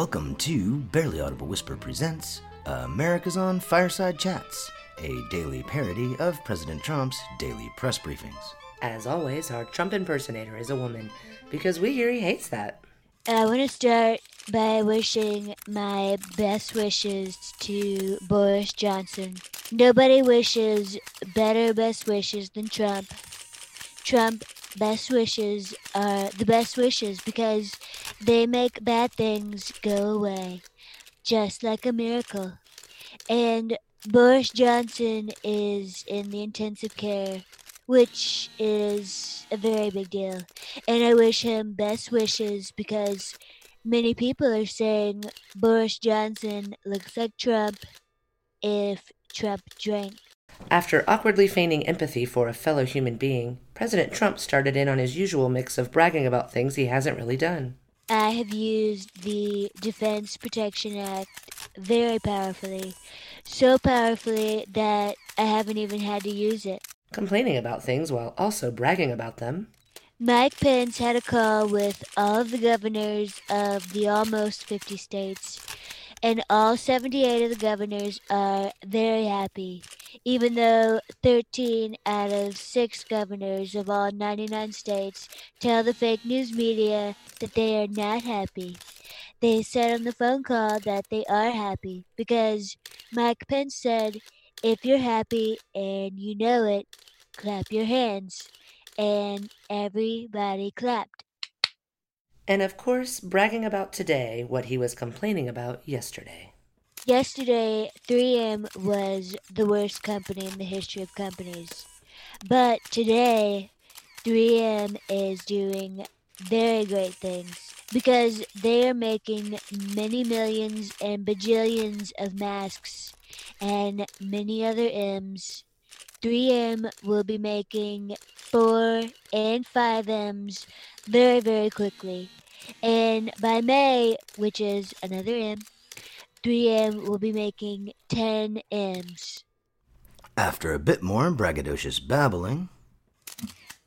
Welcome to Barely Audible Whisper presents America's On Fireside Chats, a daily parody of President Trump's daily press briefings. As always, our Trump impersonator is a woman, because we hear he hates that. I want to start by wishing my best wishes to Boris Johnson. Nobody wishes better best wishes than Trump. Trump best wishes are the best wishes because they make bad things go away, just like a miracle. And Boris Johnson is in the intensive care, which is a very big deal. And I wish him best wishes because many people are saying Boris Johnson looks like Trump if Trump drank. After awkwardly feigning empathy for a fellow human being, President Trump started in on his usual mix of bragging about things he hasn't really done. I have used the Defense Protection Act very powerfully, so powerfully that I haven't even had to use it. Complaining about things while also bragging about them. Mike Pence had a call with all of the governors of the almost 50 states, and all 78 of the governors are very happy, even though 13 out of 6 governors of all 99 states tell the fake news media that they are not happy. They said on the phone call that they are happy because Mike Pence said, if you're happy and you know it, clap your hands. And everybody clapped. And of course, bragging about today what he was complaining about yesterday. Yesterday, 3M was the worst company in the history of companies. But today, 3M is doing very great things because they are making many millions and bajillions of masks and many other M's. 3M will be making 4 and 5 M's very, very quickly. And by May, which is another M, 3M will be making 10 M's. After a bit more braggadocious babbling,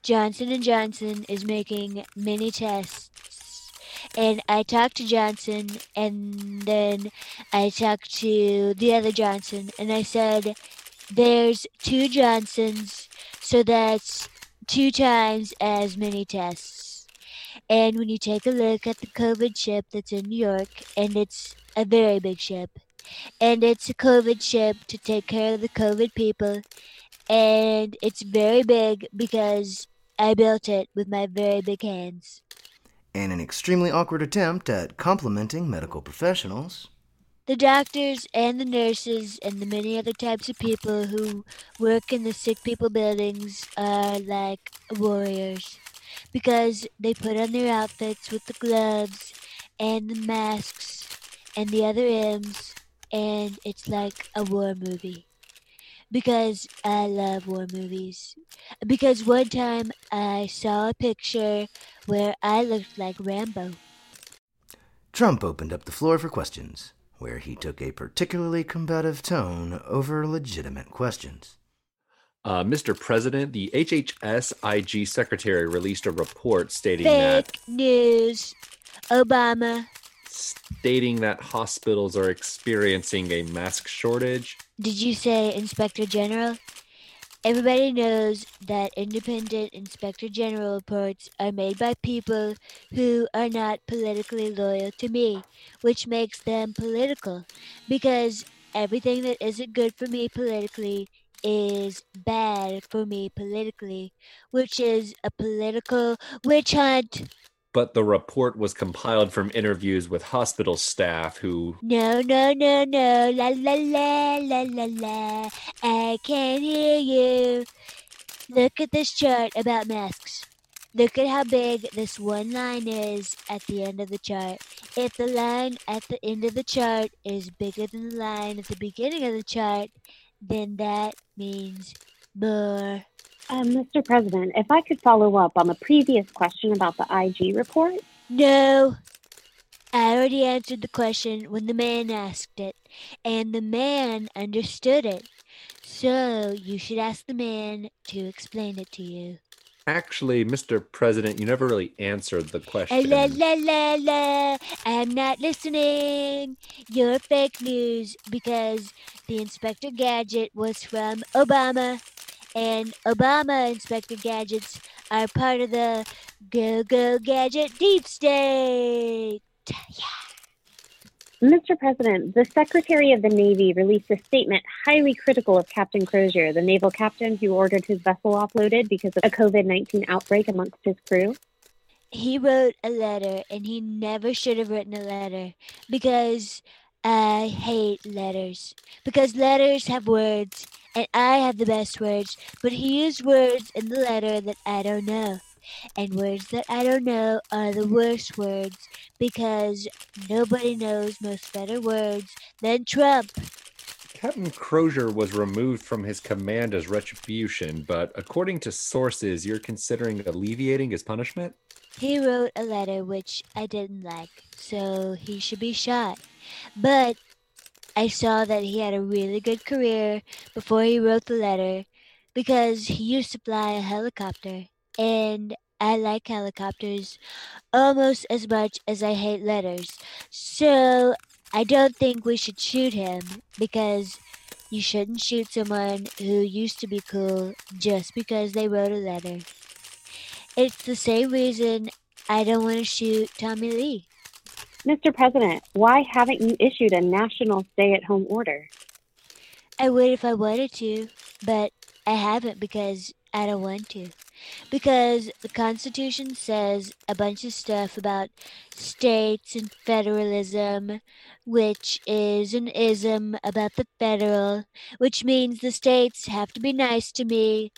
Johnson and Johnson is making many tests. And I talked to Johnson, and then I talked to the other Johnson, and I said, there's 2 Johnsons, so that's 2 times as many tests. And when you take a look at the COVID ship that's in New York, and it's a very big ship, and it's a COVID ship to take care of the COVID people, and it's very big because I built it with my very big hands. And an extremely awkward attempt at complimenting medical professionals. The doctors and the nurses and the many other types of people who work in the sick people buildings are like warriors because they put on their outfits with the gloves and the masks and the other M's, and it's like a war movie. Because I love war movies. Because one time I saw a picture where I looked like Rambo. Trump opened up the floor for questions, where he took a particularly combative tone over legitimate questions. Mr. President, the HHS IG secretary released a report stating Fake news. Obama. Stating that hospitals are experiencing a mask shortage. Did you say Inspector General? Everybody knows that independent Inspector General reports are made by people who are not politically loyal to me, which makes them political, because everything that isn't good for me politically is bad for me politically, which is a political witch hunt. But the report was compiled from interviews with hospital staff who... No, la, la, la, la, la, la, I can't hear you. Look at this chart about masks. Look at how big this one line is at the end of the chart. If the line at the end of the chart is bigger than the line at the beginning of the chart, then that means more. Mr. President, if I could follow up on the previous question about the IG report? No. I already answered the question when the man asked it, and the man understood it. So you should ask the man to explain it to you. Actually, Mr. President, you never really answered the question. La, la, la, la. I'm not listening. You're fake news because the Inspector Gadget was from Obama, and Obama Inspector Gadgets are part of the Go Go Gadget deep state. Yeah. Mr. President, the Secretary of the Navy released a statement highly critical of Captain Crozier, the naval captain who ordered his vessel offloaded because of a COVID-19 outbreak amongst his crew. He wrote a letter, and he never should have written a letter because I hate letters. Because letters have words, and I have the best words, but he used words in the letter that I don't know. And words that I don't know are the worst words because nobody knows most better words than Trump. Captain Crozier was removed from his command as retribution, but according to sources, you're considering alleviating his punishment? He wrote a letter which I didn't like, so he should be shot. But I saw that he had a really good career before he wrote the letter because he used to fly a helicopter. And I like helicopters almost as much as I hate letters. So I don't think we should shoot him because you shouldn't shoot someone who used to be cool just because they wrote a letter. It's the same reason I don't want to shoot Tommy Lee. Mr. President, why haven't you issued a national stay-at-home order? I would if I wanted to, but I haven't because I don't want to. Because the Constitution says a bunch of stuff about states and federalism, which is an ism about the federal, which means the states have to be nice to me,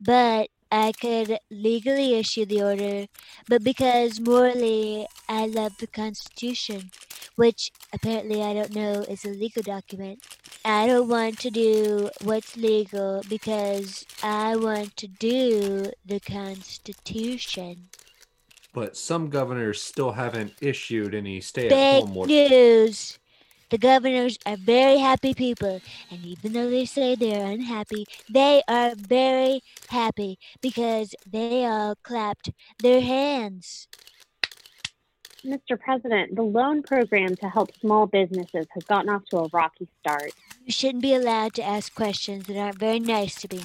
but I could legally issue the order, but because morally I love the Constitution, which apparently I don't know is a legal document. I don't want to do what's legal because I want to do the Constitution. But some governors still haven't issued any stay-at-home orders. Fake news! The governors are very happy people, and even though they say they're unhappy, they are very happy because they all clapped their hands. Mr. President, the loan program to help small businesses has gotten off to a rocky start. You shouldn't be allowed to ask questions that aren't very nice to me.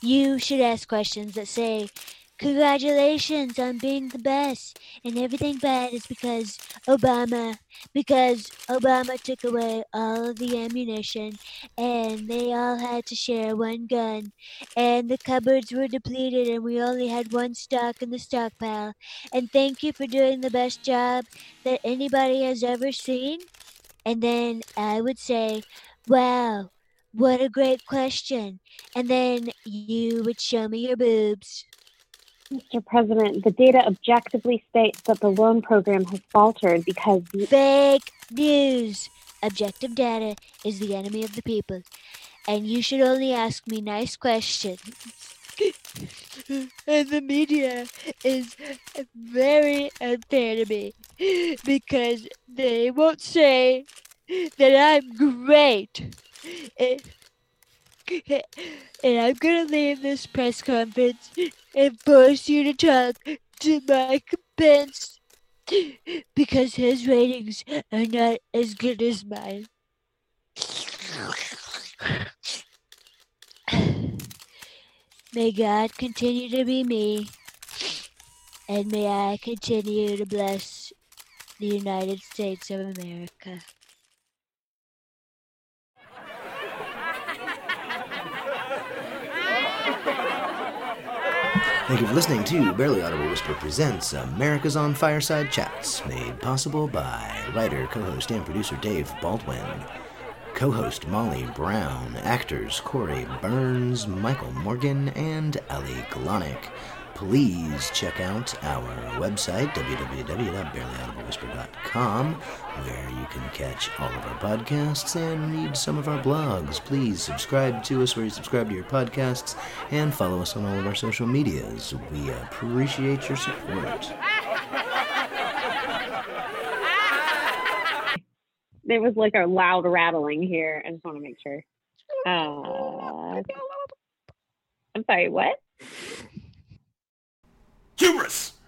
You should ask questions that say, congratulations on being the best, and everything bad is because Obama took away all of the ammunition, and they all had to share one gun, and the cupboards were depleted, and we only had one stock in the stockpile, and thank you for doing the best job that anybody has ever seen. And then I would say, wow, what a great question, and then you would show me your boobs. Mr. President, the data objectively states that the loan program has faltered because... Fake news! Objective data is the enemy of the people. And you should only ask me nice questions. And the media is very unfair to me because they won't say that I'm great. And I'm going to leave this press conference and force you to talk to Mike Pence because his ratings are not as good as mine. May God continue to be me, and may I continue to bless the United States of America. Thank you for listening to Barely Audible Whisper Presents America's On Fireside Chats, made possible by writer, co-host, and producer Dave Baldwin, co-host Molly Brown, actors Corey Burns, Michael Morgan, and Ali Glanek. Please check out our website, www.barelyaudiblewhisper.com, where you can catch all of our podcasts and read some of our blogs. Please subscribe to us where you subscribe to your podcasts and follow us on all of our social medias. We appreciate your support. There was like a loud rattling here. I just want to make sure. I'm sorry, what?